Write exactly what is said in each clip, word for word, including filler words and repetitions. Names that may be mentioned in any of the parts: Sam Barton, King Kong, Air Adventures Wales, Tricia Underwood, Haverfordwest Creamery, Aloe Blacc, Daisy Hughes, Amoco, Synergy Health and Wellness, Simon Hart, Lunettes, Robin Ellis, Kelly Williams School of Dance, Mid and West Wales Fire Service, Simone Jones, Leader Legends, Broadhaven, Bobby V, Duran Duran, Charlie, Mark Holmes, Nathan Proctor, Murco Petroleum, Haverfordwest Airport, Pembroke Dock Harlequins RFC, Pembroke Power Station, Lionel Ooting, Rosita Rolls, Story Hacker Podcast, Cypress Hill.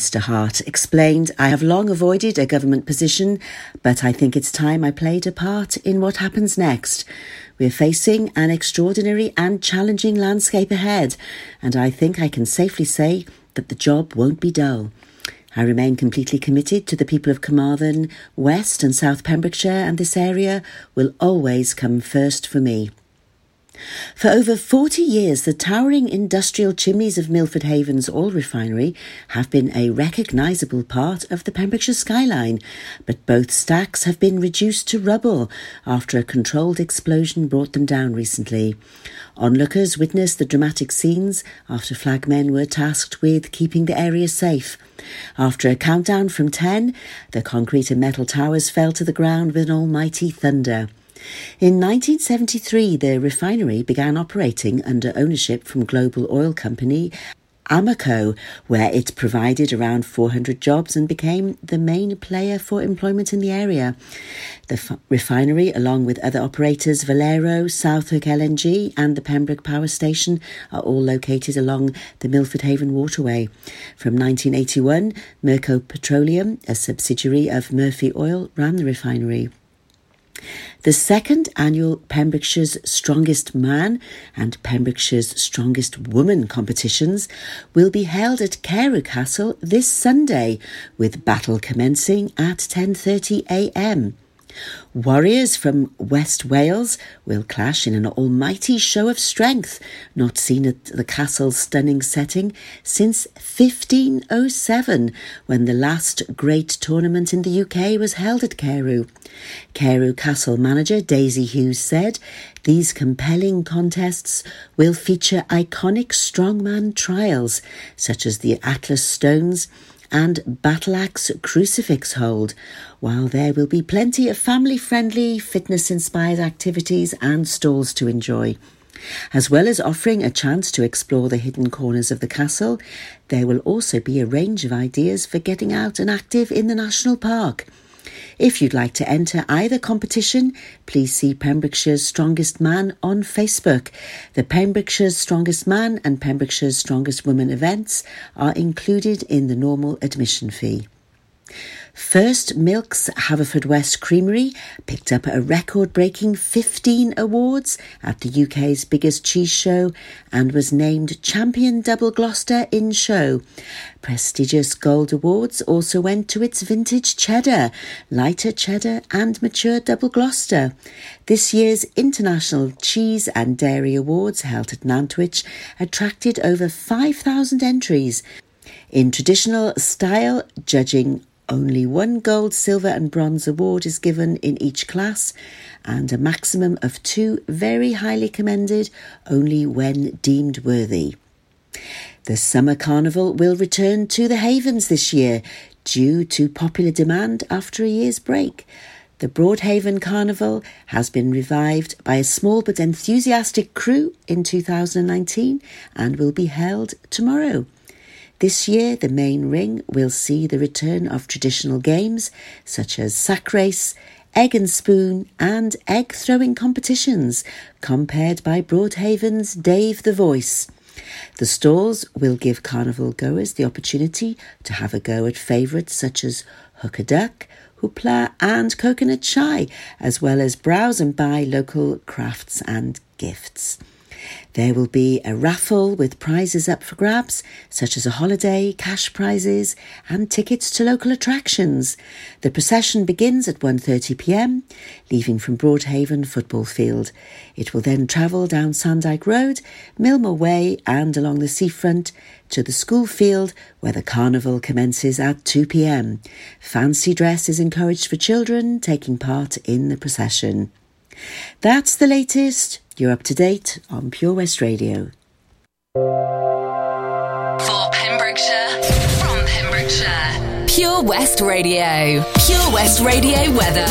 Mister Hart explained, "I have long avoided a government position, but I think it's time I played a part in what happens next. We're facing an extraordinary and challenging landscape ahead, and I think I can safely say that the job won't be dull. I remain completely committed to the people of Carmarthen. West and South Pembrokeshire and this area will always come first for me." For over forty years, the towering industrial chimneys of Milford Haven's oil refinery have been a recognisable part of the Pembrokeshire skyline, but both stacks have been reduced to rubble after a controlled explosion brought them down recently. Onlookers witnessed the dramatic scenes after flagmen were tasked with keeping the area safe. After a countdown from ten, the concrete and metal towers fell to the ground with an almighty thunder. In nineteen seventy-three, the refinery began operating under ownership from global oil company Amoco, where it provided around four hundred jobs and became the main player for employment in the area. The f- refinery, along with other operators, Valero, South Hook L N G and the Pembroke Power Station, are all located along the Milford Haven waterway. From nineteen eighty-one, Murco Petroleum, a subsidiary of Murphy Oil, ran the refinery. The second annual Pembrokeshire's Strongest Man and Pembrokeshire's Strongest Woman competitions will be held at Carew Castle this Sunday, with battle commencing at ten thirty a m. Warriors from West Wales will clash in an almighty show of strength not seen at the castle's stunning setting since fifteen oh seven, when the last great tournament in the U K was held at Carew. Carew Castle manager Daisy Hughes said, "These compelling contests will feature iconic strongman trials such as the Atlas Stones and battle axe crucifix hold, while there will be plenty of family-friendly, fitness-inspired activities and stalls to enjoy. As well as offering a chance to explore the hidden corners of the castle, there will also be a range of ideas for getting out and active in the national park. If you'd like to enter either competition, please see Pembrokeshire's Strongest Man on Facebook. The Pembrokeshire's Strongest Man and Pembrokeshire's Strongest Woman events are included in the normal admission fee." First Milk's Haverfordwest Creamery picked up a record-breaking fifteen awards at the U K's biggest cheese show and was named Champion Double Gloucester in show. Prestigious gold awards also went to its vintage cheddar, lighter cheddar and mature Double Gloucester. This year's International Cheese and Dairy Awards, held at Nantwich, attracted over five thousand entries. In traditional style judging, only one gold, silver and bronze award is given in each class, and a maximum of two very highly commended, only when deemed worthy. The Summer Carnival will return to the Havens this year, due to popular demand after a year's break. The Broadhaven Carnival has been revived by a small but enthusiastic crew in two thousand nineteen and will be held tomorrow. This year, the main ring will see the return of traditional games such as sack race, egg and spoon and egg throwing competitions, compared by Broadhaven's Dave the Voice. The stalls will give carnival goers the opportunity to have a go at favourites such as hooker duck, hoopla and coconut shy, as well as browse and buy local crafts and gifts. There will be a raffle with prizes up for grabs, such as a holiday, cash prizes and tickets to local attractions. The procession begins at one thirty p m, leaving from Broadhaven football field. It will then travel down Sandyke Road, Milmer Way and along the seafront to the school field, where the carnival commences at two p m. Fancy dress is encouraged for children taking part in the procession. That's the latest. You're up to date on Pure West Radio. For Pembrokeshire, from Pembrokeshire, Pure West Radio. Pure West Radio weather.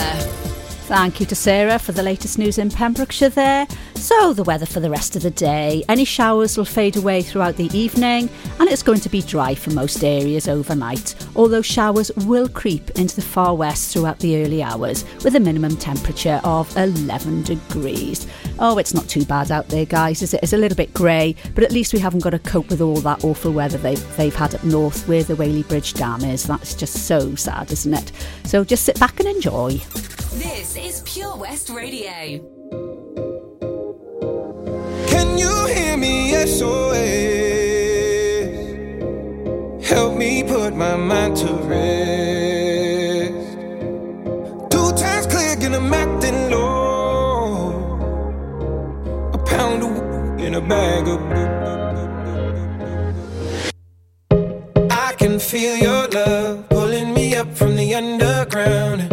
Thank you to Sarah for the latest news in Pembrokeshire there. So the weather for the rest of the day. Any showers will fade away throughout the evening and it's going to be dry for most areas overnight, although showers will creep into the far west throughout the early hours with a minimum temperature of eleven degrees. Oh, it's not too bad out there, guys, is it? It's a little bit grey, but at least we haven't got to cope with all that awful weather they've, they've had up north where the Whaley Bridge Dam is. That's just so sad, isn't it? So just sit back and enjoy. This is Pure West Radio. Can you hear me? S O S. Help me put my mind to rest. Two times clear, and I'm acting low. A pound of w- in a bag of blue. I can feel your love pulling me up from the underground.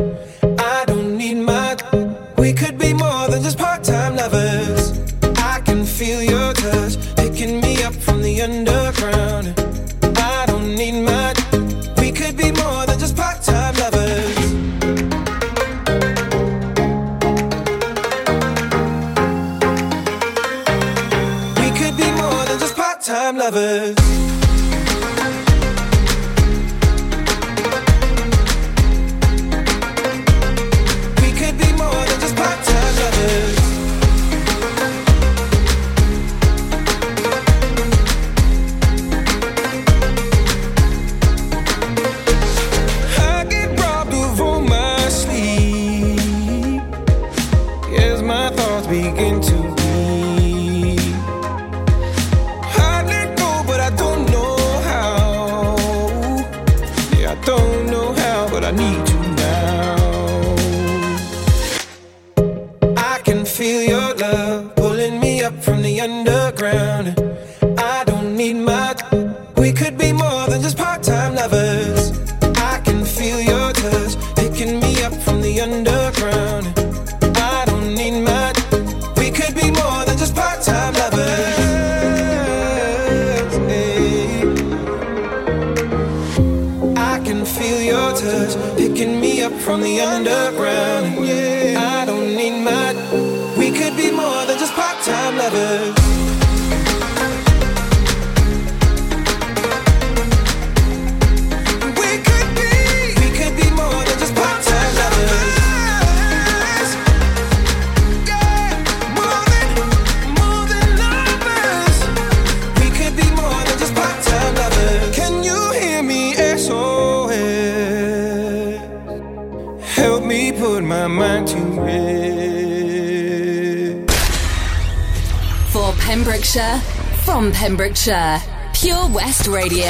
From Pembrokeshire, Pure West Radio.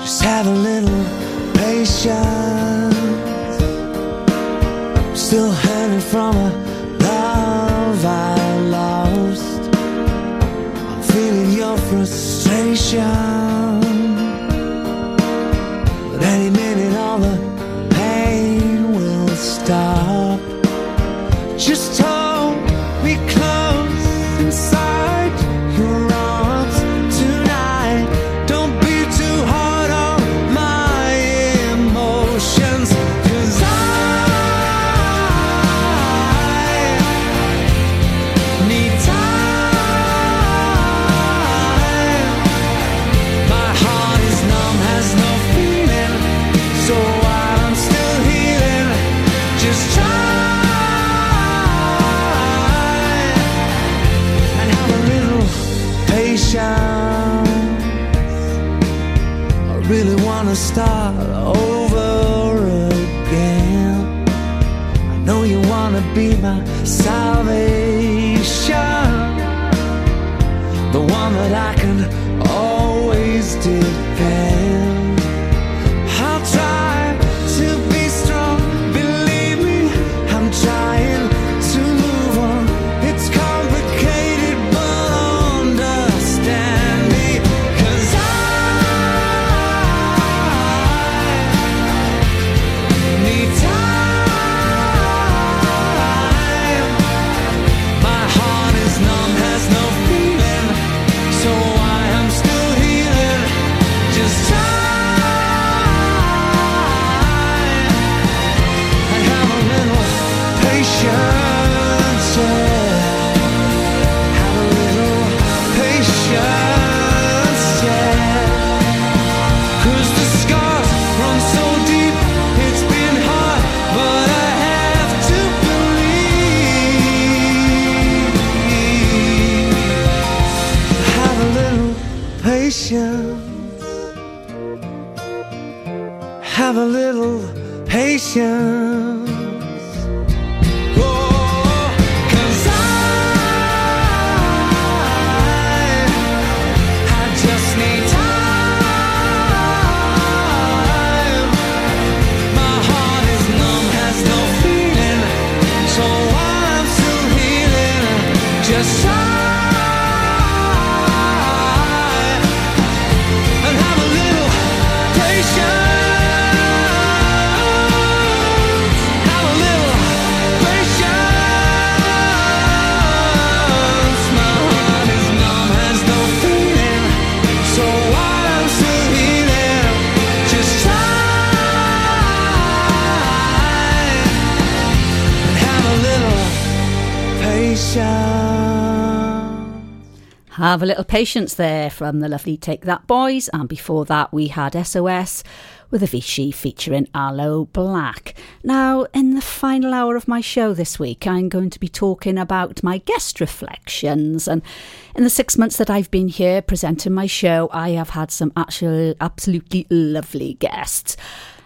Just have a little patience. Still hurting from a love I lost. I'm feeling your frustration. But any minute all the pain will stop. Just hold me close inside your arms tonight. Don't be too hard on my emotions, 'cause I need time. My heart is numb, has no feeling, so while I'm still healing, just try. I really wanna start over again. I know you wanna be my salvation, the one that I can always depend. I'll try to be strong, believe me, I'm trying. Just Have a little patience. Have a little patience there from the lovely Take That Boys, and before that we had S O S with Avicii featuring Aloe Blacc. Now, in the final hour of my show this week, I'm going to be talking about my guest reflections. And in the six months that I've been here presenting my show, I have had some actual absolutely lovely guests.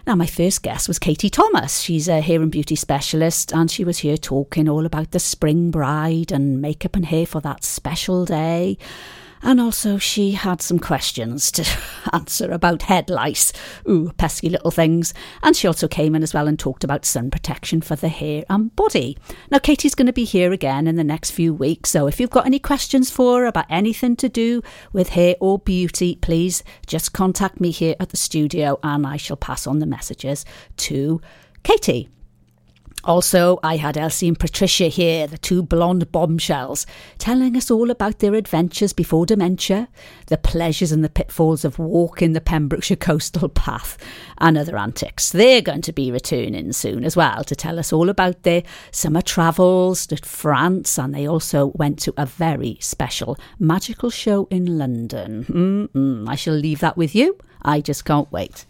Now, my first guest was Katie Thomas. She's a hair and beauty specialist, and she was here talking all about the spring bride and makeup and hair for that special day. And also she had some questions to answer about head lice. Ooh, pesky little things. And she also came in as well and talked about sun protection for the hair and body. Now, Katie's going to be here again in the next few weeks. So if you've got any questions for her about anything to do with hair or beauty, please just contact me here at the studio and I shall pass on the messages to Katie. Also, I had Elsie and Patricia here, the two blonde bombshells, telling us all about their adventures before dementia, the pleasures and the pitfalls of walking the Pembrokeshire coastal path, and other antics. They're going to be returning soon as well to tell us all about their summer travels to France, and they also went to a very special magical show in London. Mm-mm, I shall leave that with you. I just can't wait.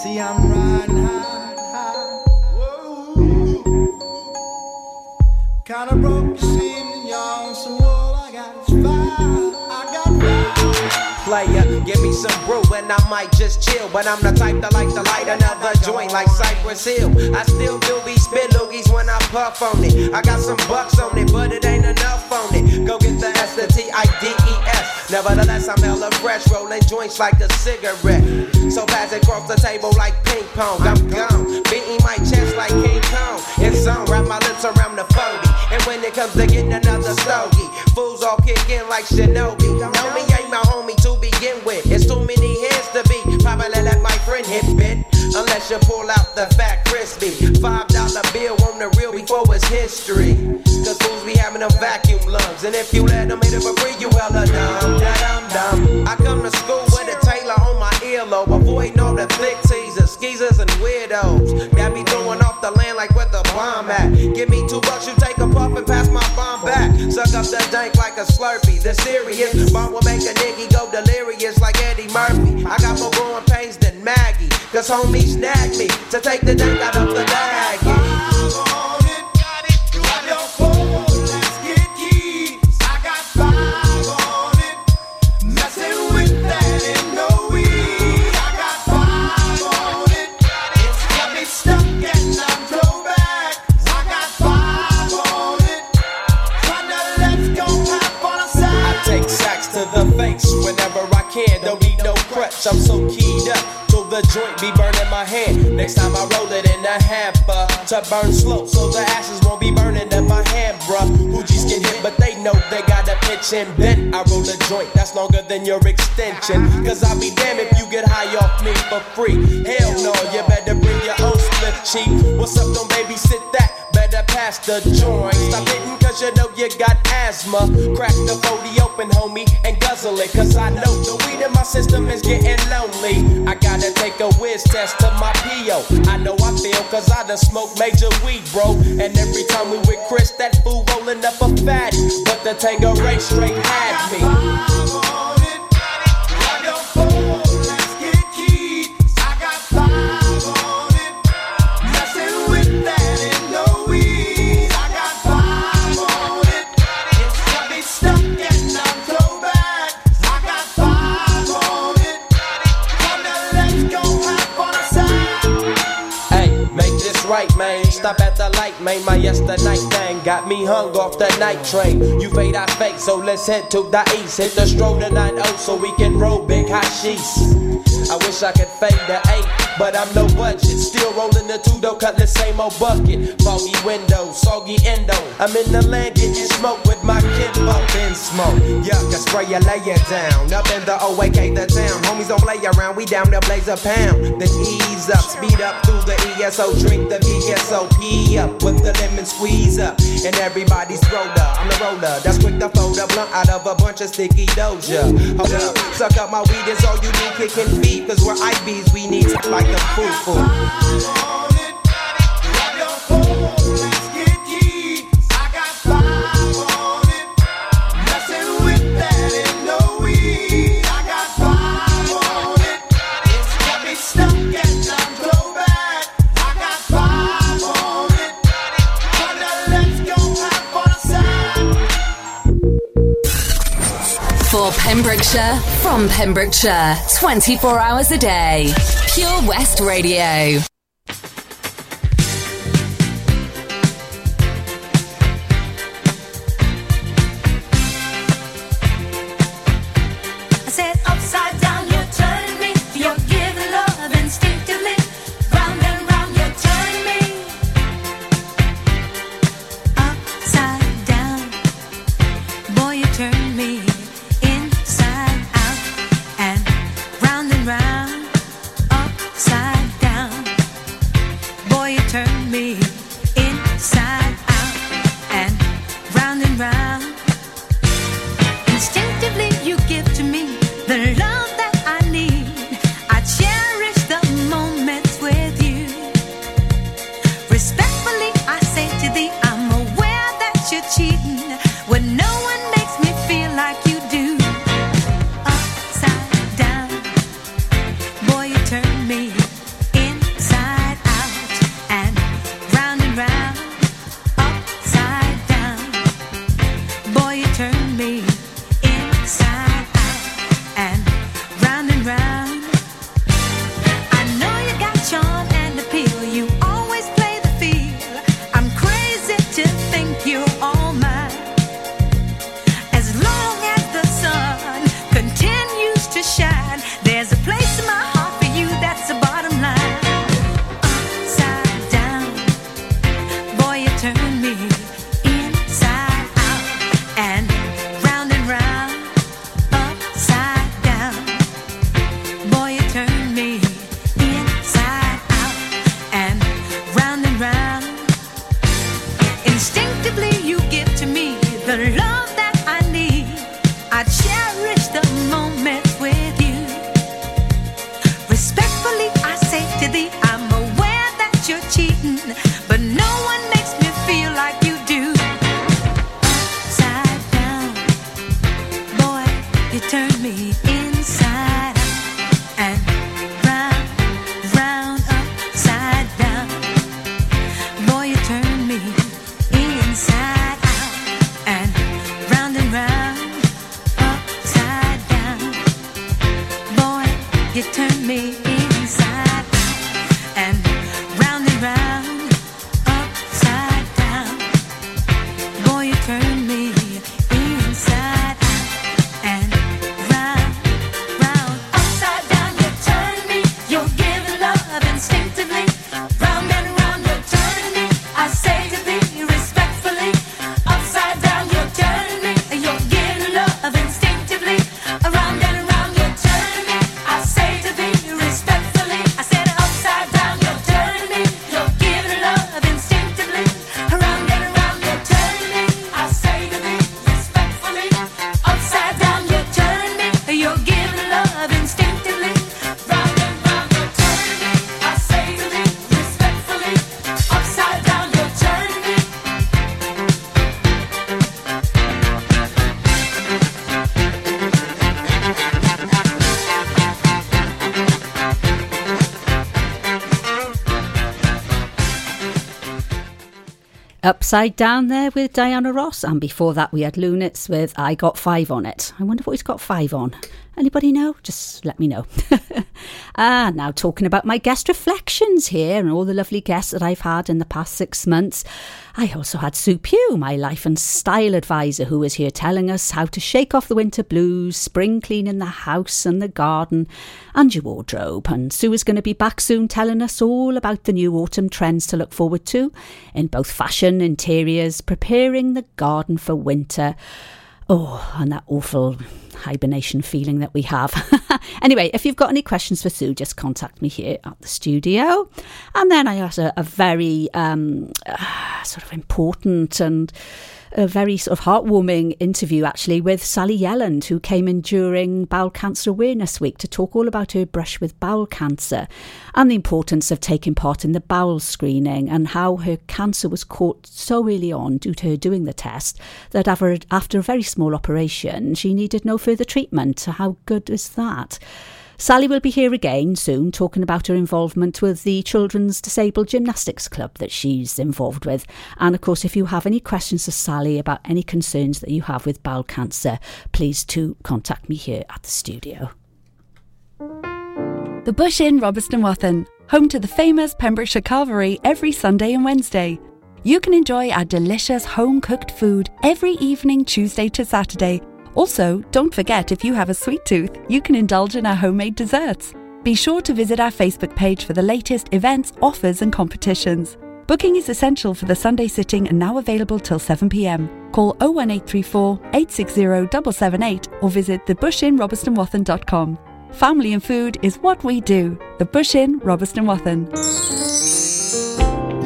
See, I'm riding high, high. Whoa. Kinda broke this evening, y'all. So all I got is fire. Player, give me some brew and I might just chill. But I'm the type that like to light another joint like Cypress Hill. I still do be spit loogies when I puff on it. I got some bucks on it, but it ain't enough on it. Go get the S, the T I D E S. Nevertheless, I'm hella fresh, rolling joints like a cigarette. So pass it across the table like ping pong. I'm gone, beating my chest like King Kong. And some wrap my lips around the phony. And when it comes to getting another stogie, fools all kick in like Shinobi. Know me ain't my homie to begin with. It's too many hands to be. Probably let my friend hit bit. Unless you pull out the fat crispy. Five dollar bill on the real before it's history. Cause fools be having them vacuum lungs. And if you let them hit it for free, you hella dumb. Da-dum-dum. I come to school with a tailor on my earlobe. Avoiding all the flick teasers, skeezers, and weirdos. That be throwing off the land like where the bomb at. Give me two bucks, you take a puff and pass my bomb back. Suck up the dank like a Slurpee. The serious bomb will make a nigga go delirious like Eddie Murphy. I got more growing pains than Maggie. Cause homie snagged me to take the dank out of the bag. Whenever I can, don't need no crutch. I'm so keyed up till the joint be burning my hand. Next time I roll it in a hamper to burn slow, so the ashes won't be burning in my hand, bruh. Hoogies get hit, but they know they got a pitch and bent. I roll a joint that's longer than your extension. Cause I'll be damned if you get high off me for free. Hell no, you better bring your own slip cheek. What's up, don't babysit that? Better pass past the joint. Stop hitting cause you know you got asthma. Crack the forty open, homie, and guzzle it, cause I know the weed in my system is getting lonely. I gotta take a whiz test to my P O. I know I feel cause I done smoked major weed, bro. And every time we with Chris, that fool rolling up a fat. But the Tango Ray straight had me. Stop at the light, man, my yesterday thing got me hung off the night train. You fade, I fake, so let's head to the east. Hit the stroll to nine oh so we can roll big hot sheets. I wish I could fade the eight, but I'm no budget. Still rolling the two-door cut the same old bucket. Foggy window, soggy endo. I'm in the land getting smoke with my kid up in smoke. Yuck, I spray you, lay you down. Up in the O A K, the town. Homies don't play around, we down to blaze a pound. Then ease up, speed up through the E S O. Drink the V S O P up with the lemon squeeze up. And everybody's roller, I'm the roller. That's quick to fold a blunt out of a bunch of sticky doja. Hold up, suck up my weed, it's all you need, kicking feet. Cause we're I Bs, we need to like the foo-foo. For Pembrokeshire, from Pembrokeshire, twenty-four hours a day. Pure West Radio. Round and round, upside down. Upside Down there with Diana Ross, and before that we had Lunettes with I Got Five on It. I wonder what he's got five on. Anybody know? Just let me know. Ah, now talking about my guest reflections here and all the lovely guests that I've had in the past six months. I also had Sue Pugh, my life and style advisor, who was here telling us how to shake off the winter blues, spring cleaning the house and the garden and your wardrobe. And Sue is going to be back soon telling us all about the new autumn trends to look forward to in both fashion, interiors, preparing the garden for winter. Oh, and that awful hibernation feeling that we have. Anyway, if you've got any questions for Sue, just contact me here at the studio. And then I asked a, a very um, uh, sort of important and a very sort of heartwarming interview, actually, with Sally Yelland, who came in during Bowel Cancer Awareness Week to talk all about her brush with bowel cancer and the importance of taking part in the bowel screening and how her cancer was caught so early on due to her doing the test that after, after a very small operation, she needed no further treatment. How good is that? Sally will be here again soon talking about her involvement with the Children's Disabled Gymnastics Club that she's involved with. And of course, if you have any questions for Sally about any concerns that you have with bowel cancer, please do contact me here at the studio. The Bush Inn, Robertson Wathen, home to the famous Pembrokeshire Carvery every Sunday and Wednesday. You can enjoy our delicious home-cooked food every evening Tuesday to Saturday. Also, don't forget, if you have a sweet tooth, you can indulge in our homemade desserts. Be sure to visit our Facebook page for the latest events, offers and competitions. Booking is essential for the Sunday sitting and now available till seven p m. Call oh one eight three four, eight six zero, seven seven eight or visit the bush inn robertson wathen dot com. Family and food is what we do. The Bush Inn, Robertson Wathen.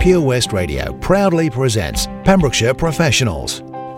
Pure West Radio proudly presents Pembrokeshire Professionals.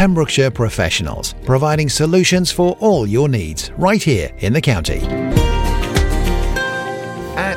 Pembrokeshire Professionals, providing solutions for all your needs, right here in the county. At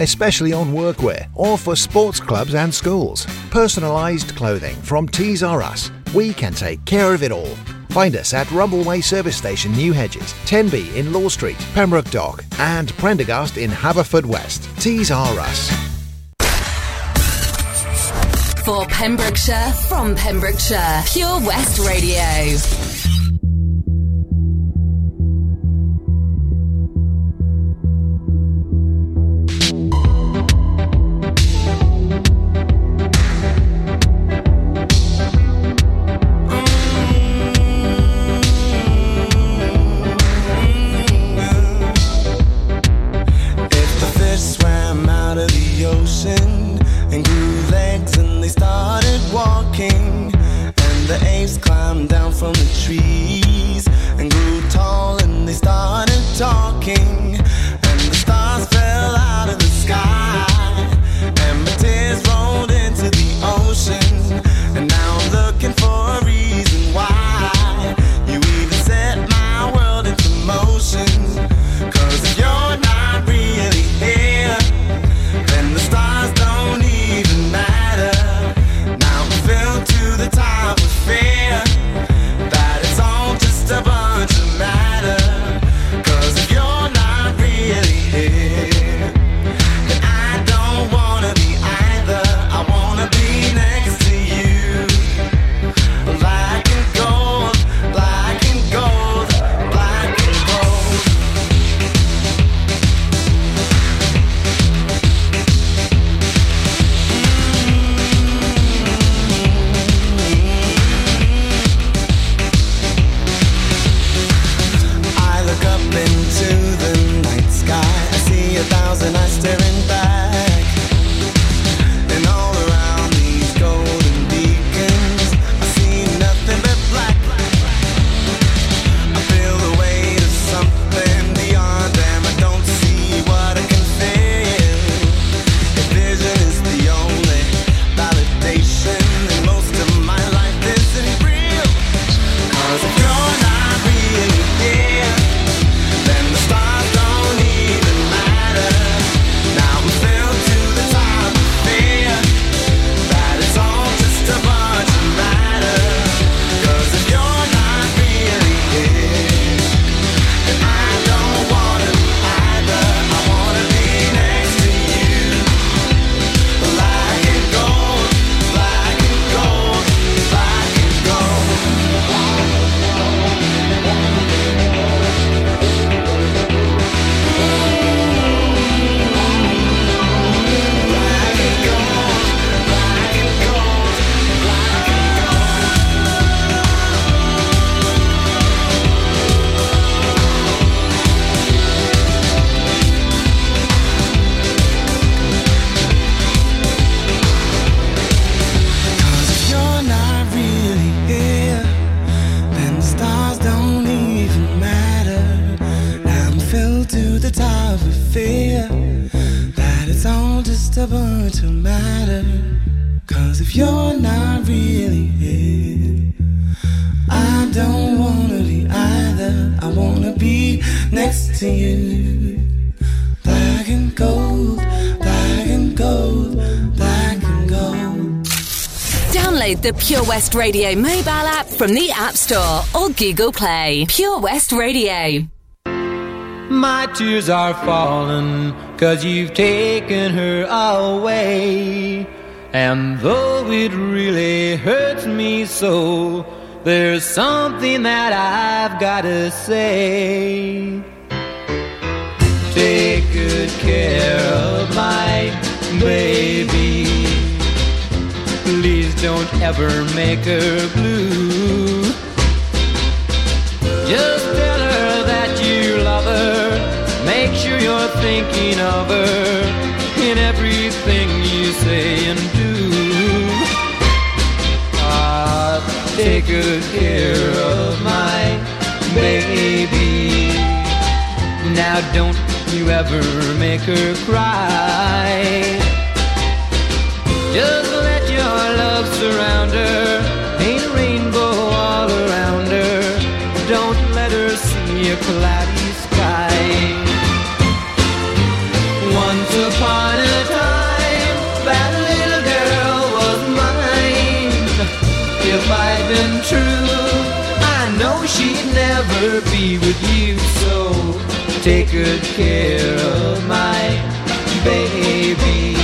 especially on workwear or for sports clubs and schools. Personalised clothing from Tees R Us. We can take care of it all. Find us at Rumbleway Service Station, New Hedges, ten B in Law Street, Pembroke Dock and Prendergast in Haverfordwest. Tees R Us. For Pembrokeshire, from Pembrokeshire, Pure West Radio. Cause if you're not to matter. Cause if you're not really it, I don't wanna be either. I wanna be next to you. Black and gold, black and gold, black and gold. Download the Pure West Radio mobile app from the App Store or Google Play. Pure West Radio. My tears are falling, cause you've taken her away. And though it really hurts me so, there's something that I've gotta say. Take good care of my baby. Please don't ever make her blue. Just tell her that you love her. Make sure you're thinking of her in everything you say and do. Ah, take good care of my baby. Now don't you ever make her cry. Just let your love surround her. Paint a rainbow all around her. Don't let her see a cloudy sky. Once upon a time, that little girl was mine. If I'd been true, I know she'd never be with you. So take good care of my baby.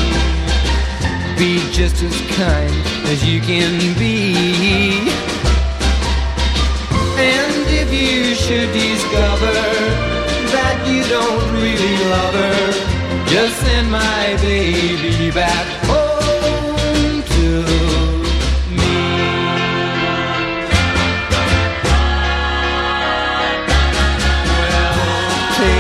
Be just as kind as you can be. And if you should discover that you don't really love her, just send my baby back home to be. And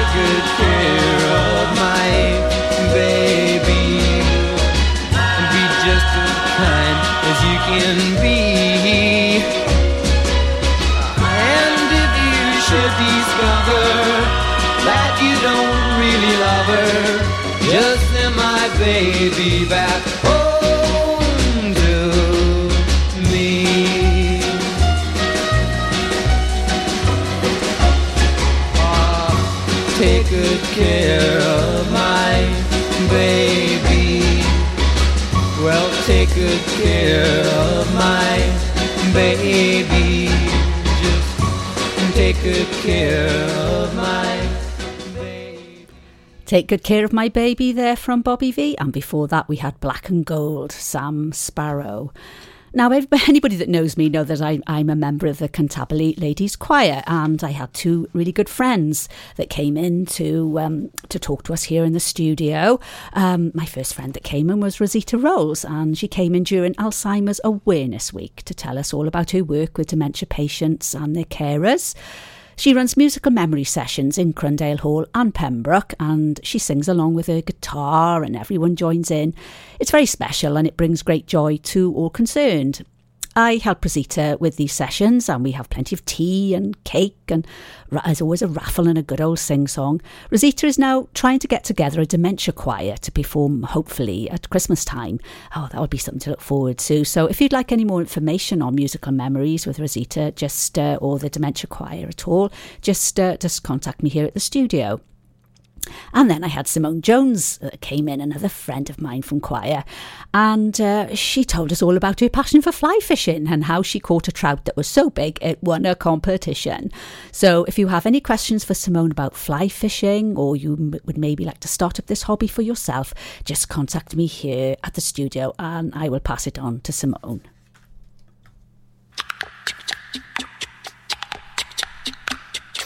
if you should discover that you don't really love her, just send my baby back home to me. Oh, take good care of my baby. Well, take good care of my baby. Just take good care of my baby. Take good care of my baby there from Bobby V. And before that we had Black and Gold, Sam Sparrow. Now, anybody that knows me know that I, I'm a member of the Cantabile Ladies Choir, and I had two really good friends that came in to um, to talk to us here in the studio. Um, my first friend that came in was Rosita Rolls, and she came in during Alzheimer's Awareness Week to tell us all about her work with dementia patients and their carers. She runs musical memory sessions in Crundale Hall and Pembroke, and she sings along with her guitar and everyone joins in. It's very special and it brings great joy to all concerned. I help Rosita with these sessions and we have plenty of tea and cake and as always a raffle and a good old sing-song. Rosita is now trying to get together a dementia choir to perform hopefully at Christmas time. Oh, that would be something to look forward to. So if you'd like any more information on musical memories with Rosita just uh, or the dementia choir at all, just uh, just contact me here at the studio. And then I had Simone Jones that came in, another friend of mine from choir, and uh, she told us all about her passion for fly fishing and how she caught a trout that was so big it won a competition. So if you have any questions for Simone about fly fishing, or you m- would maybe like to start up this hobby for yourself, just contact me here at the studio and I will pass it on to Simone.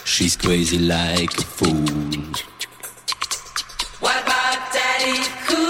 She's crazy like a fool. What about Daddy Cool?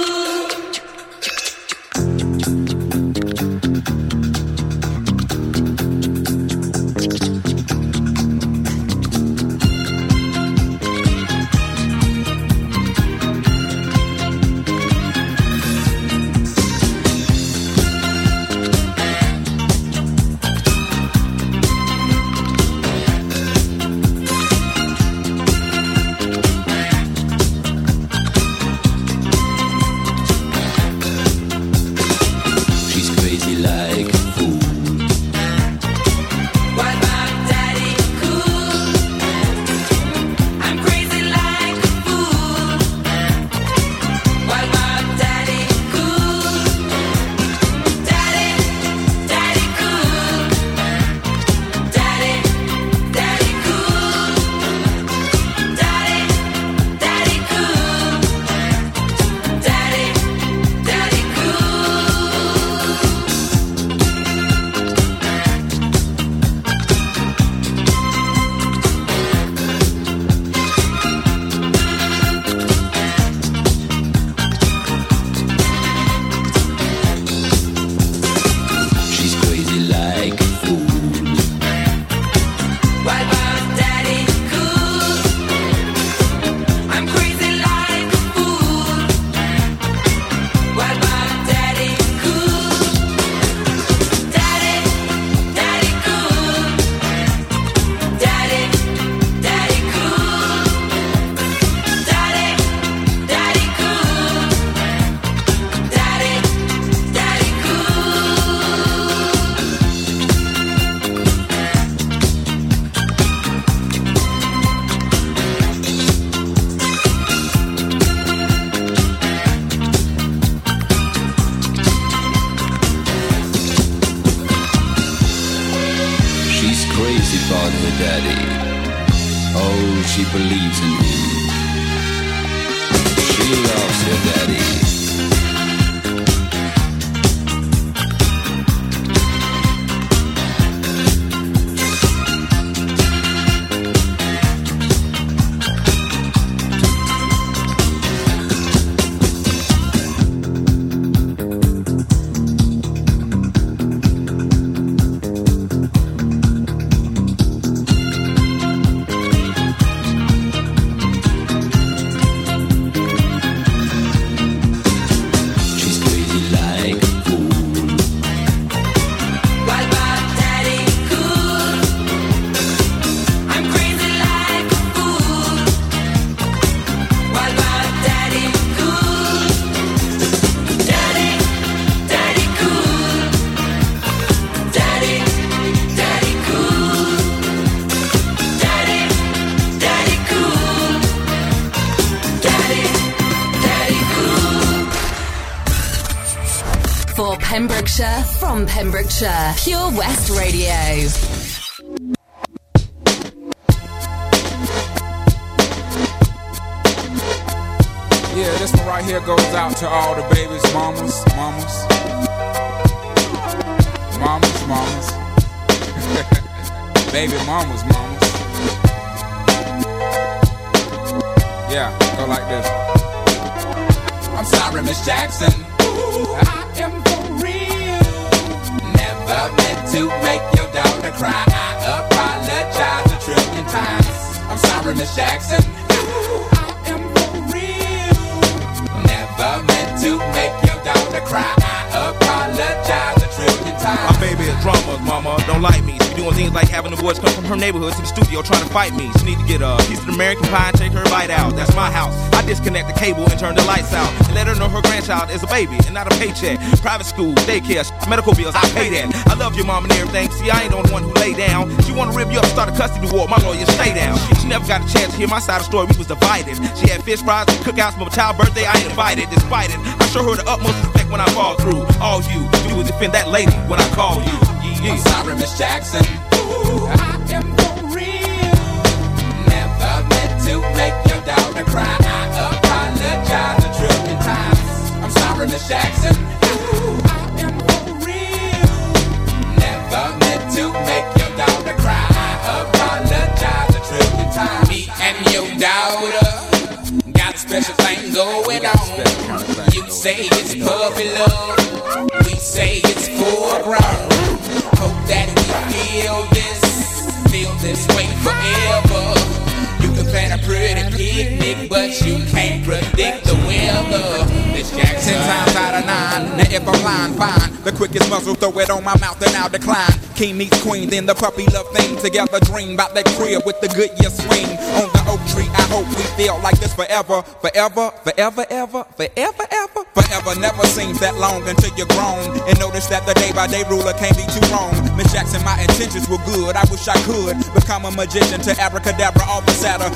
crazy about her daddy. Oh, she believes in him. She loves her daddy. Pembrokeshire, from Pembrokeshire, Pure West Radio. Yeah, this one right here goes out to all the babies, mamas, mamas, mamas, mamas, baby mamas, mamas. Yeah, go like this. I'm sorry, Miss Jackson. Ooh, I am. I meant to make your daughter cry. I apologize a trillion times. I'm sorry, Miss Jackson. Ooh, I am for real. Never meant to make your daughter cry. I apologize a trillion times. My baby is drama, mama. Don't like me. She doing things like having the boys come from her neighborhood to the studio trying to fight me. She need to get a piece of American pie and take her bite out. That's my house. I disconnect the cable and turn the lights out. And let her know her grandchild is a baby and not a paycheck. Private school, daycare, medical bills, I pay that. I love your mom and everything. See, I ain't the only one who lay down. She wanna rip you up, start a custody war. My lawyer, stay down. She never got a chance to hear my side of the story. We was divided. She had fish fries and cookouts for my child's birthday. I ain't invited, despite it. I show her the utmost respect when I fall through. All you do is defend that lady when I call you. Yeah, yeah. I'm sorry, Miss Jackson. Ooh, I am for real. Never meant to make your daughter cry. I apologize a trillion times. I'm sorry, Miss Jackson. Ooh, I am for real. Never meant to make your daughter cry. I apologize a trillion times. Me and your daughter got a special thing going on. You say it's puppy love, we say it's foreground. Hope that we feel this, feel this way forever. You can plan a pretty picnic, but you can't predict the weather. Miss Jackson. Ten times out of nine, now if I'm lying, fine. The quickest muzzle, throw it on my mouth and I'll decline. King meets queen, then the puppy love thing. Together dream about that crib with the good year swing. On the oak tree, I hope we feel like this forever. Forever, forever, ever, forever, ever. Forever never seems that long until you're grown. And notice that the day-by-day ruler can't be too wrong. Miss Jackson, my intentions were good, I wish I could become a magician to abracadabra all the Saturday.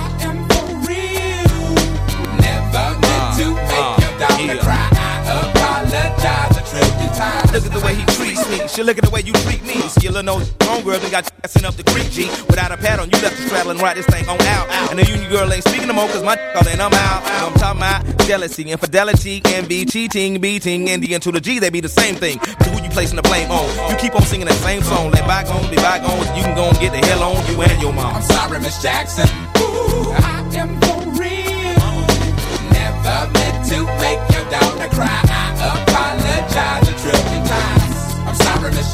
to make uh, your daughter yeah. cry. I apologize a trillion times. Look at the way he treats me. She look at the way you treat me. See your little nose homegirl that got you sent up the creek, G. Without a pad on, you left the straddle and ride this thing on out. And the union girl ain't speaking no more, cause my call and I'm out. I'm talking about jealousy, infidelity, envy, cheating, beating, and the N to the G, they be the same thing. But who you placing the blame on? You keep on singing that same song. Let bygones be bygones, you can go and get the hell on you and your mom. I'm sorry, Miss Jackson. Ooh, I am for real. Never meant to make your daughter cry. I apologize a trillion times. I'm sorry, Miss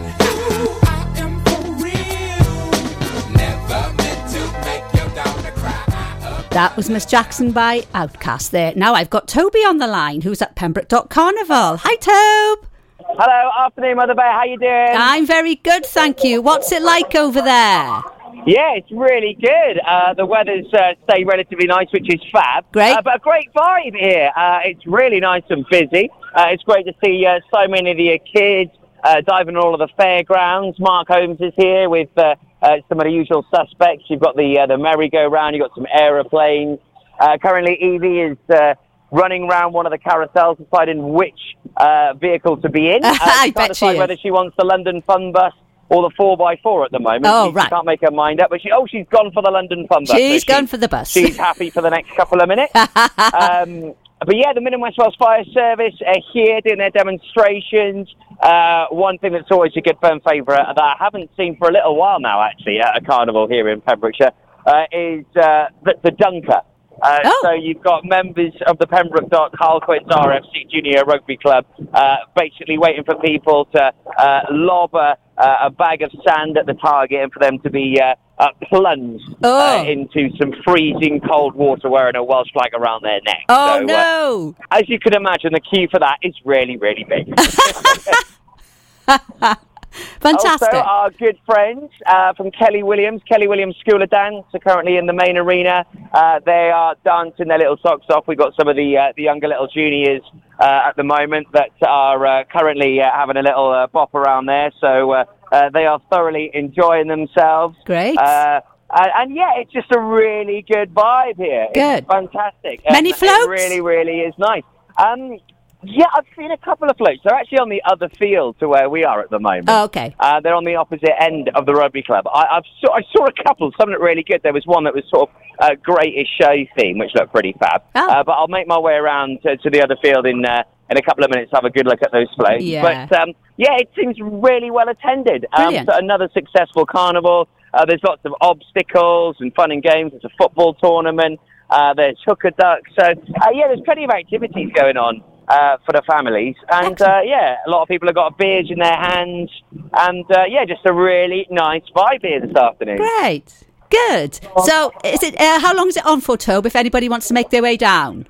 Ooh, I am for real. Never meant to make your daughter cry. That was Miss Jackson by Outkast there. Now I've got Toby on the line, who's at Pembroke Dock Carnival. Hi, Tobe. Hello, afternoon, Mother Bear. How you doing? I'm very good, thank you. What's it like over there? Yeah, it's really good. Uh, the weather's uh, stayed relatively nice, which is fab. Great. Uh, but a great vibe here. Uh, it's really nice and busy. Uh, it's great to see uh, so many of the kids uh, diving in all of the fairgrounds. Mark Holmes is here with uh, uh, some of the usual suspects. You've got the uh, the merry-go-round. You've got some aeroplanes. Uh, currently, Evie is uh, running around one of the carousels, deciding which uh, vehicle to be in. Uh, I bet she is. Whether she wants the London Fun Bus or the four by four at the moment. Oh, she right. can't make her mind up. But she, oh, she's gone for the London Fun Bus. She's so gone she, for the bus. She's happy for the next couple of minutes. um, but yeah, the Mid and West Wales Fire Service are here doing their demonstrations. Uh, one thing that's always a good firm favourite that I haven't seen for a little while now, actually, at a carnival here in Pembrokeshire, uh, is uh, the, the Dunker. Uh, oh. So you've got members of the Pembroke Dock Harlequins R F C Junior Rugby Club uh, basically waiting for people to uh, lob a, a bag of sand at the target and for them to be uh, uh, plunged oh. uh, into some freezing cold water wearing a Welsh flag around their neck. Oh, so, no! Uh, as you can imagine, the queue for that is really, really big. Fantastic. Also, our good friends uh, from Kelly Williams, Kelly Williams School of Dance, are currently in the main arena. Uh, they are dancing their little socks off. We've got some of the uh, the younger little juniors uh, at the moment that are uh, currently uh, having a little uh, bop around there. So uh, uh, they are thoroughly enjoying themselves. Great. Uh, and, and yeah, it's just a really good vibe here. Good. It's fantastic. Many and floats? It really, really is nice. Um... Yeah, I've seen a couple of floats. They're actually on the other field to where we are at the moment. Oh, okay. Uh, they're on the opposite end of the rugby club. I, I've saw, I saw a couple, some that really good. There was one that was sort of a uh, greatest show theme, which looked pretty fab. Oh. Uh, but I'll make my way around to, to the other field in uh, in a couple of minutes to have a good look at those floats. Yeah. But, um, yeah, it seems really well attended. Um, so another successful carnival. Uh, there's lots of obstacles and fun and games. There's a football tournament. Uh, there's hooker ducks. So, uh, yeah, there's plenty of activities going on. Uh, for the families, and uh, yeah, a lot of people have got beers in their hands, and uh, yeah, just a really nice vibe here this afternoon. Great, good. So, is it? Uh, how long is it on for, Tobe? If anybody wants to make their way down,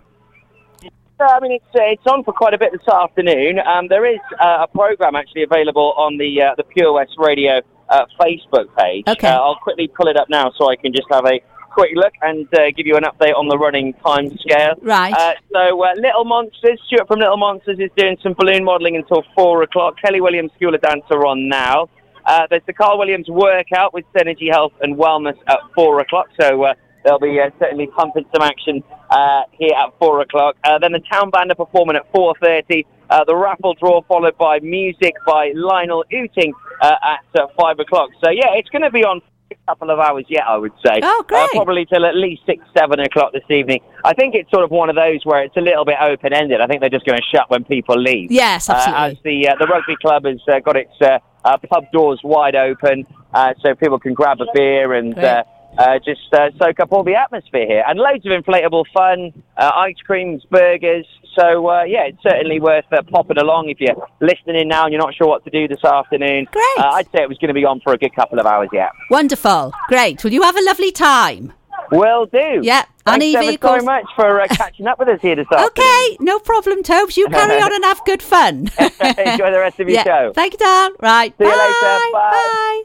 uh, I mean, it's uh, it's on for quite a bit this afternoon. Um, there is uh, a programme actually available on the uh, the Pure West Radio uh, Facebook page. Okay, uh, I'll quickly pull it up now so I can just have a quick look and uh, give you an update on the running time scale. Right. Uh, so uh, Little Monsters, Stuart from Little Monsters is doing some balloon modelling until four o'clock. Kelly Williams School of Dance are on now. Uh, there's the Carl Williams workout with Synergy Health and Wellness at four o'clock. So uh, they'll be uh, certainly pumping some action uh, here at four o'clock. Uh, then the Town Band are performing at four thirty. Uh, the raffle draw followed by music by Lionel Ooting uh, at uh, five o'clock. So yeah, it's going to be on couple of hours yet, I would say. Oh, great. Uh, probably till at least six, seven o'clock this evening. I think it's sort of one of those where it's a little bit open-ended. I think they're just going to shut when people leave. Yes, absolutely. Uh, as the uh, the rugby club has uh, got its uh, uh, pub doors wide open, uh, so people can grab a beer and uh, uh, just uh, soak up all the atmosphere here. And loads of inflatable fun, uh, ice creams, burgers. So, uh, yeah, it's certainly worth uh, popping along if you're listening in now and you're not sure what to do this afternoon. Great. Uh, I'd say it was going to be on for a good couple of hours, yeah. Wonderful. Great. Well, you have a lovely time. Will do. Yeah. Thanks Evie, ever so much for uh, catching up with us here this afternoon. Okay, no problem, Tobes. You carry on and have good fun. Enjoy the rest of your yeah. show. Thank you, darling. Right. See bye. you later. Bye. Bye.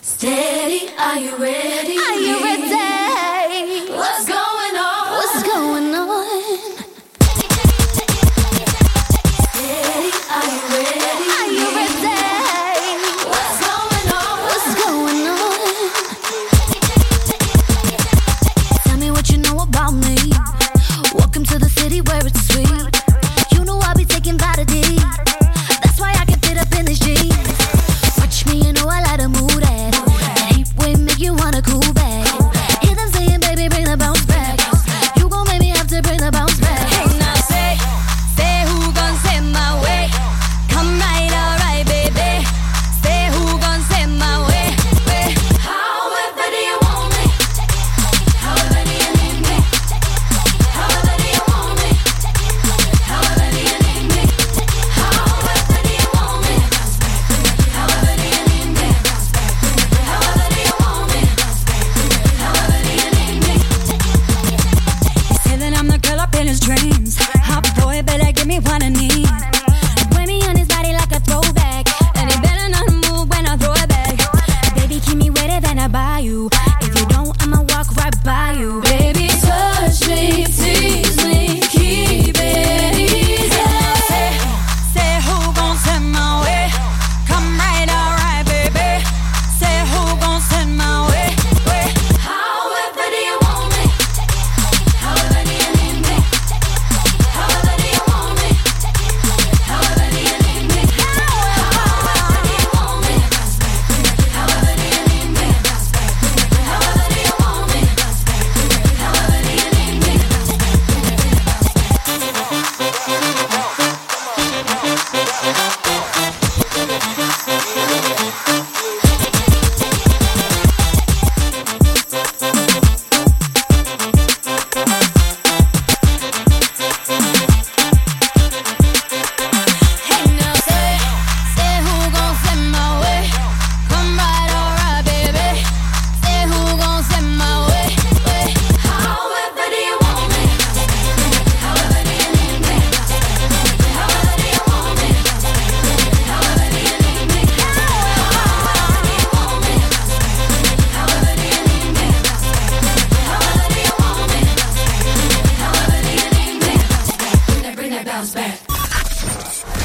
Steady, are you ready? Are you ready? What's going on? What's going on? Where it's sweet, you know I'll be taking body deep. That's why I can fit up in this jeans. Watch me, you know I like to move that. That heat wave make you wanna cool back.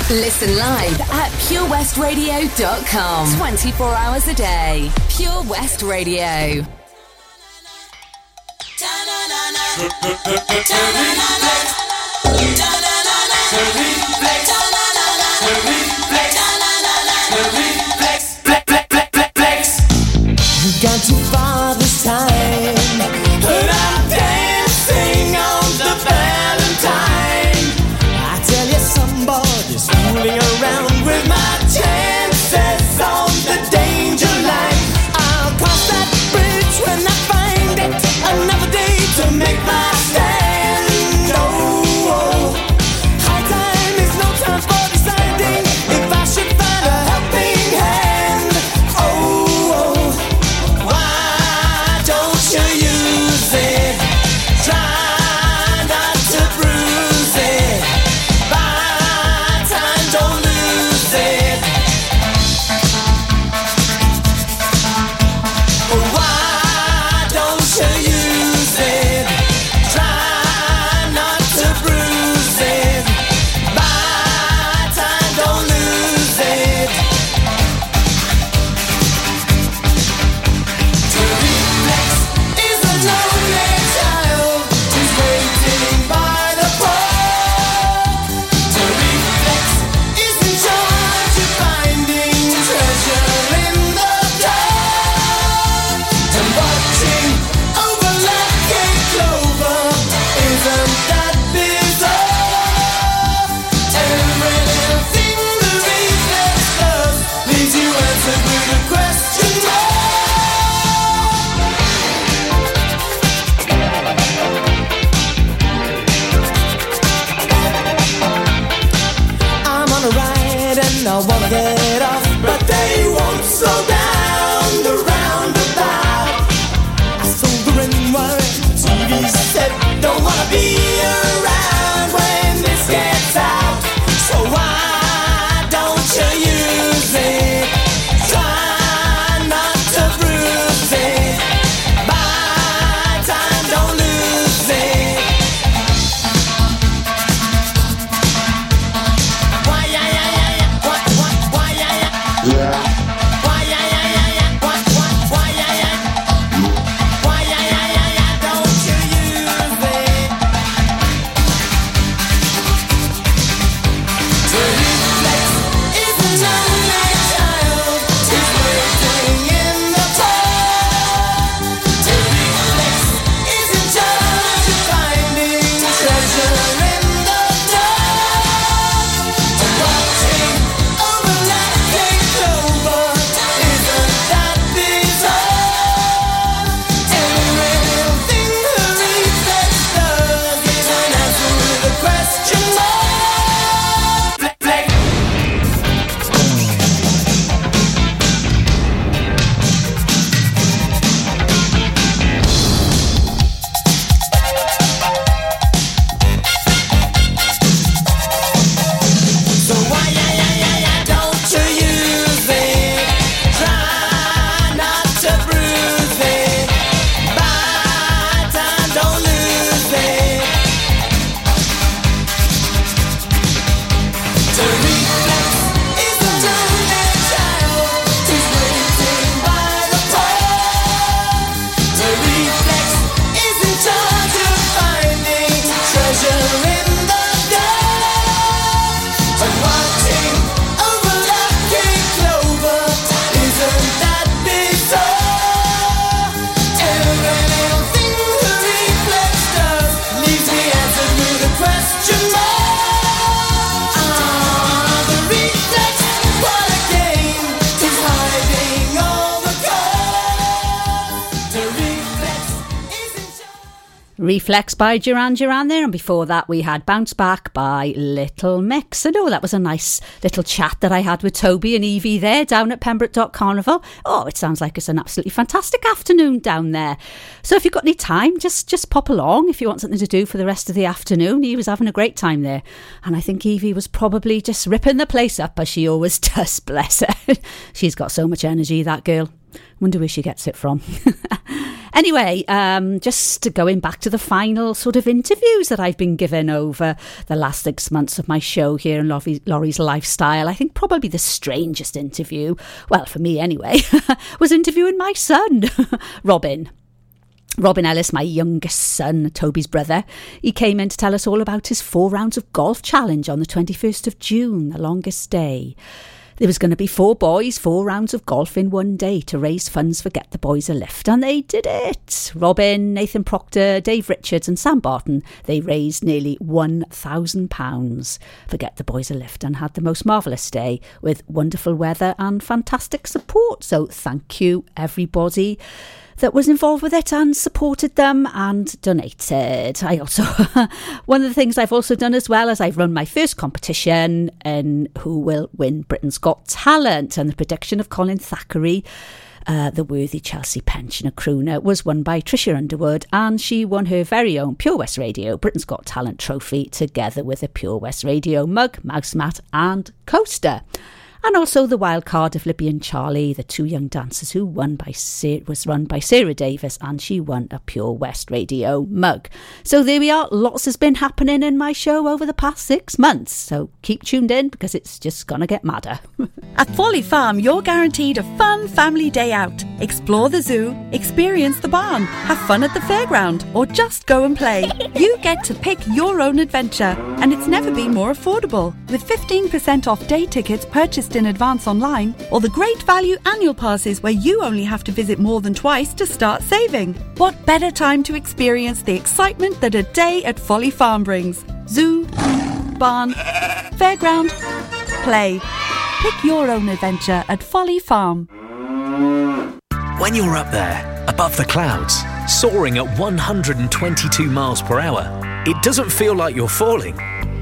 Listen live at pure west radio dot com. twenty-four hours a day. Pure West Radio. You got too far this time. Around with my chances on the danger line. I'll cross that bridge when I find it. Another day to make my stand. Oh, high time is no time for deciding if I should find a helping hand. Oh, why don't you use it? Try not to bruise it. Why Reflex by Duran Duran there, and before that we had Bounce Back by Little Mix. And oh, that was a nice little chat that I had with Toby and Evie there down at Pembroke Dock Carnival. Oh, it sounds like it's an absolutely fantastic afternoon down there. So if you've got any time, just, just pop along if you want something to do for the rest of the afternoon. He was having a great time there, and I think Evie was probably just ripping the place up as she always does, bless her. She's got so much energy, that girl. Wonder where she gets it from. Anyway, um, just going back to the final sort of interviews that I've been given over the last six months of my show here in Laurie, Laurie's Lifestyle, I think probably the strangest interview, well, for me anyway, was interviewing my son, Robin. Robin Ellis, my youngest son, Toby's brother. He came in to tell us all about his four rounds of golf challenge on the twenty-first of June, the longest day. There was going to be four boys, four rounds of golf in one day to raise funds for Get the Boys a Lift. And they did it. Robin, Nathan Proctor, Dave Richards and Sam Barton, they raised nearly one thousand pounds for Get the Boys a Lift and had the most marvellous day with wonderful weather and fantastic support. So thank you, everybody that was involved with it and supported them and donated. I also, one of the things I've also done as well is I've run my first competition in Who Will Win Britain's Got Talent, and the prediction of Colin Thackeray, uh, the worthy Chelsea pensioner crooner, was won by Tricia Underwood, and she won her very own Pure West Radio Britain's Got Talent trophy together with a Pure West Radio mug, mouse mat and coaster. And also the wild card of Libby and Charlie, the two young dancers who won by was run by Sarah Davis, and she won a Pure West Radio mug. So there we are. Lots has been happening in my show over the past six months. So keep tuned in because it's just going to get madder. At Folly Farm, you're guaranteed a fun family day out. Explore the zoo, experience the barn, have fun at the fairground, or just go and play. You get to pick your own adventure, and it's never been more affordable. With fifteen percent off day tickets purchased in advance online, or the great value annual passes where you only have to visit more than twice to start saving. What better time to experience the excitement that a day at Folly Farm brings? Zoo, barn, fairground, play. Pick your own adventure at Folly Farm. When you're up there, above the clouds, soaring at one hundred twenty-two miles per hour, it doesn't feel like you're falling.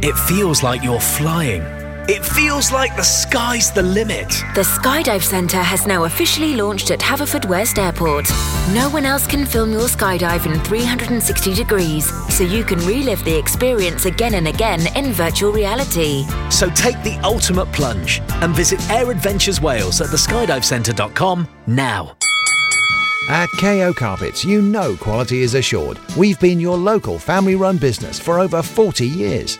It feels like you're flying. It feels like the sky's the limit. The Skydive Centre has now officially launched at Haverfordwest Airport. No one else can film your skydive in three hundred sixty degrees, so you can relive the experience again and again in virtual reality. So take the ultimate plunge and visit Air Adventures Wales at the skydive centre dot com now. At K O Carpets, you know quality is assured. We've been your local family-run business for over forty years.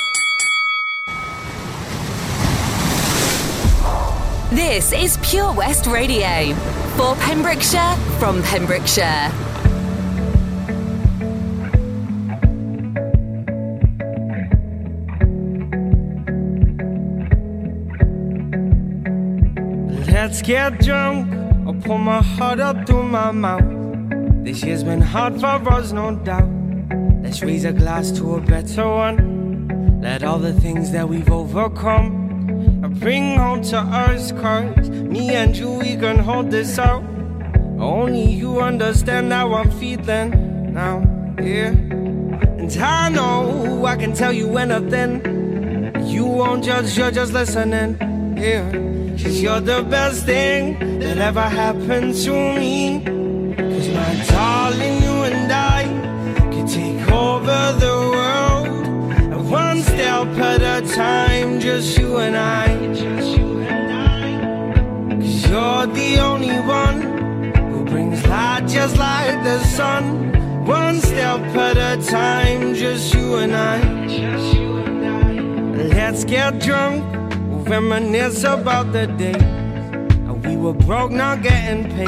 This is Pure West Radio. For Pembrokeshire, from Pembrokeshire. Let's get drunk. I'll pull my heart up through my mouth. This year's been hard for us, no doubt. Let's raise a glass to a better one. Let all the things that we've overcome bring home to us, cause me and you, we can hold this out. Only you understand how I'm feeling now, yeah. And I know I can tell you anything. You won't judge, you're just listening, yeah. Cause you're the best thing that ever happened to me. Cause my darling, you and I can take over the world. One step at a time, just you and I. Cause you're the only one who brings light just like the sun. One step at a time, just you and I. Let's get drunk, we'll reminisce about the days we were broke, not getting paid,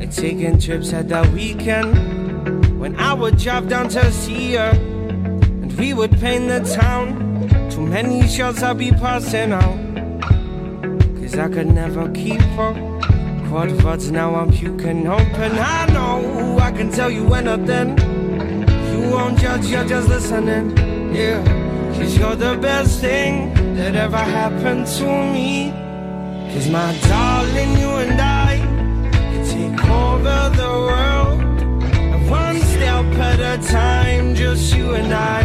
and taking trips at the weekend when I would drive down to see her. We would paint the town. Too many shots I'll be passing out. 'cause I could never keep up. Quadverts, now I'm puking open. I know I can tell you anything. You won't judge, you're just listening. Yeah, 'cause you're the best thing that ever happened to me. 'Cause my darling, you and I can take over the world, and one step at a time, just you and I.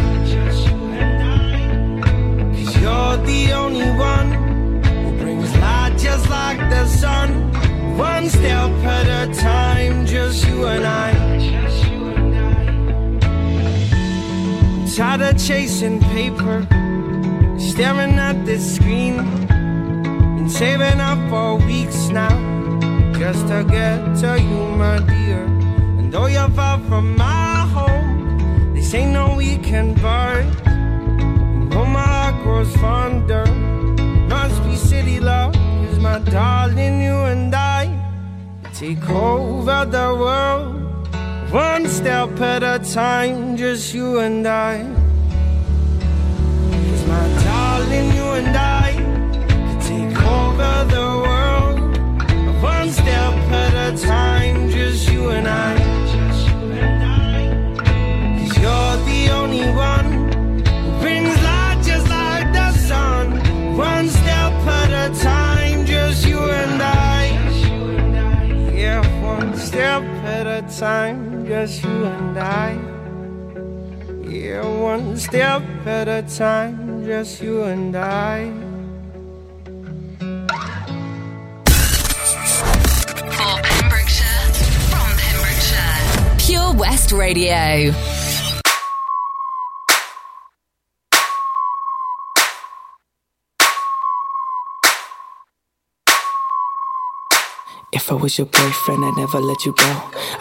'Cause you're the only one who brings light just like the sun. One step at a time, just you and I. I'm tired of chasing paper, staring at this screen, and saving up for weeks now just to get to you, my dear. And though you're far from my home, they say no weekend bird. Oh, my heart grows fonder, must be city love. 'Cause my darling, you and I take over the world, one step at a time, just you and I. 'Cause my darling, you and I could take over the world, one step at a time, just you and I. 'Cause you're the only one who brings light just like the sun, one step at a time, just you and I. Yeah, one step at a time, just you and I. Yeah, one step at a time, just you and I. For Pembrokeshire, from Pembrokeshire, Pure West Radio. If I was your boyfriend, I'd never let you go.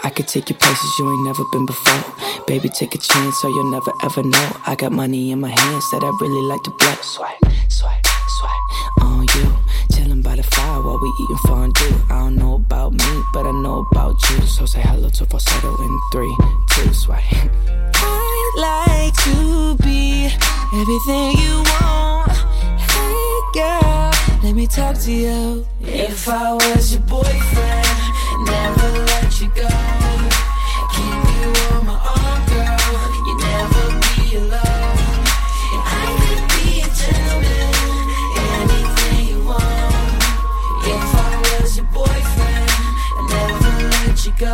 I could take you places you ain't never been before. Baby, take a chance so you'll never ever know. I got money in my hands that I really like to blow. Swipe, swipe, swipe on you. Chillin' by the fire while we eatin' fondue. I don't know about me, but I know about you. So say hello to falsetto in three, two, swipe. I'd like to be everything you want. Hey girl, let me talk to you. If I was your boyfriend, never let you go. Keep you on my arm, girl. You'd never be alone. And I could be a gentleman, anything you want. If I was your boyfriend, never let you go.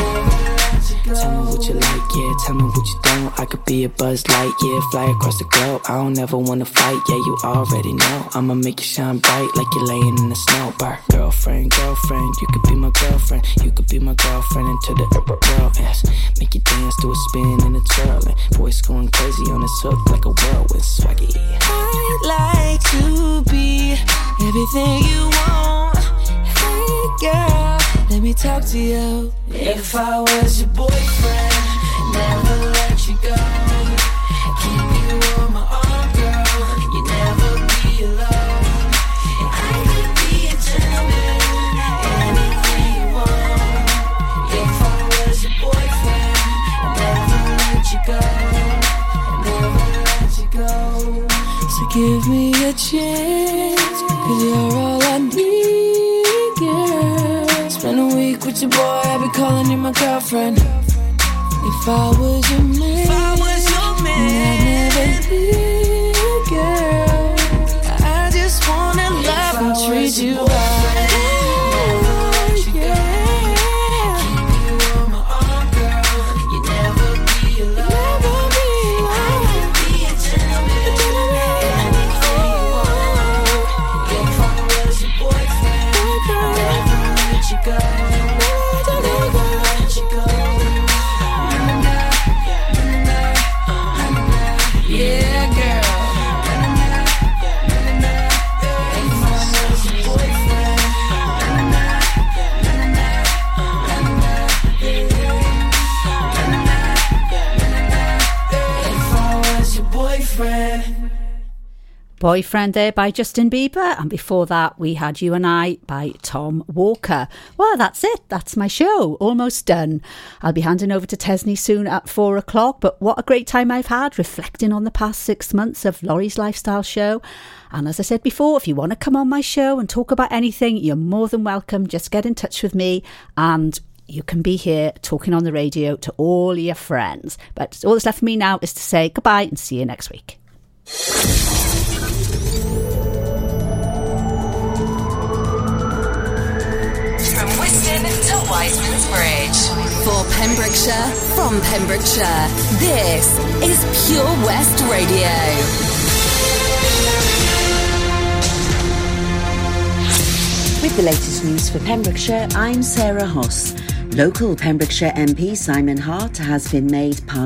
Never let you go. Tell me what you like, yeah. Tell me what you don't. I could be a Buzz Lightyear, yeah. Fly across the globe. I don't ever wanna fight, yeah. You already know. I'ma make you shine bright like you're laying in the snow. Burr. Girlfriend, girlfriend, you could be my girlfriend. You could be my girlfriend into the upper world. Yes. Make you dance to a spin and a twirl. And voice going crazy on this hook like a whirlwind swaggy. I'd like to be everything you want. Hey girl, let me talk to you. If I was your boyfriend, never let you go. Keep you on my arm, girl. You'd never be alone. And I could be a gentleman, anything you want. If I was your boyfriend, I'd never let you go. I'd never let you go. So give me a chance, 'cause you're all I need, girl. Spend a week with your boy, I'll be calling you my girlfriend. If I was your man, if I was your man, I'd never leave you, girl. I just wanna love and treat you right. Never let you go. Keep you on my arm, girl. You'd never be alone. Never be alone. I could be a gentleman, anything you want. If I was your boyfriend, I'd never let you go. Never let you go. Boyfriend there by Justin Bieber, and before that we had You and I by Tom Walker. Well, that's it. That's my show. Almost done. I'll be handing over to Tesney soon at four o'clock, but what a great time I've had reflecting on the past six months of Laurie's Lifestyle Show. And as I said before, if you want to come on my show and talk about anything, you're more than welcome. Just get in touch with me and you can be here talking on the radio to all your friends. But all that's left for me now is to say goodbye and see you next week. From Whiston to Wiseman's Bridge. For Pembrokeshire, from Pembrokeshire, this is Pure West Radio. With the latest news for Pembrokeshire, I'm Sarah Hoss. Local Pembrokeshire M P Simon Hart has been made Parliamentary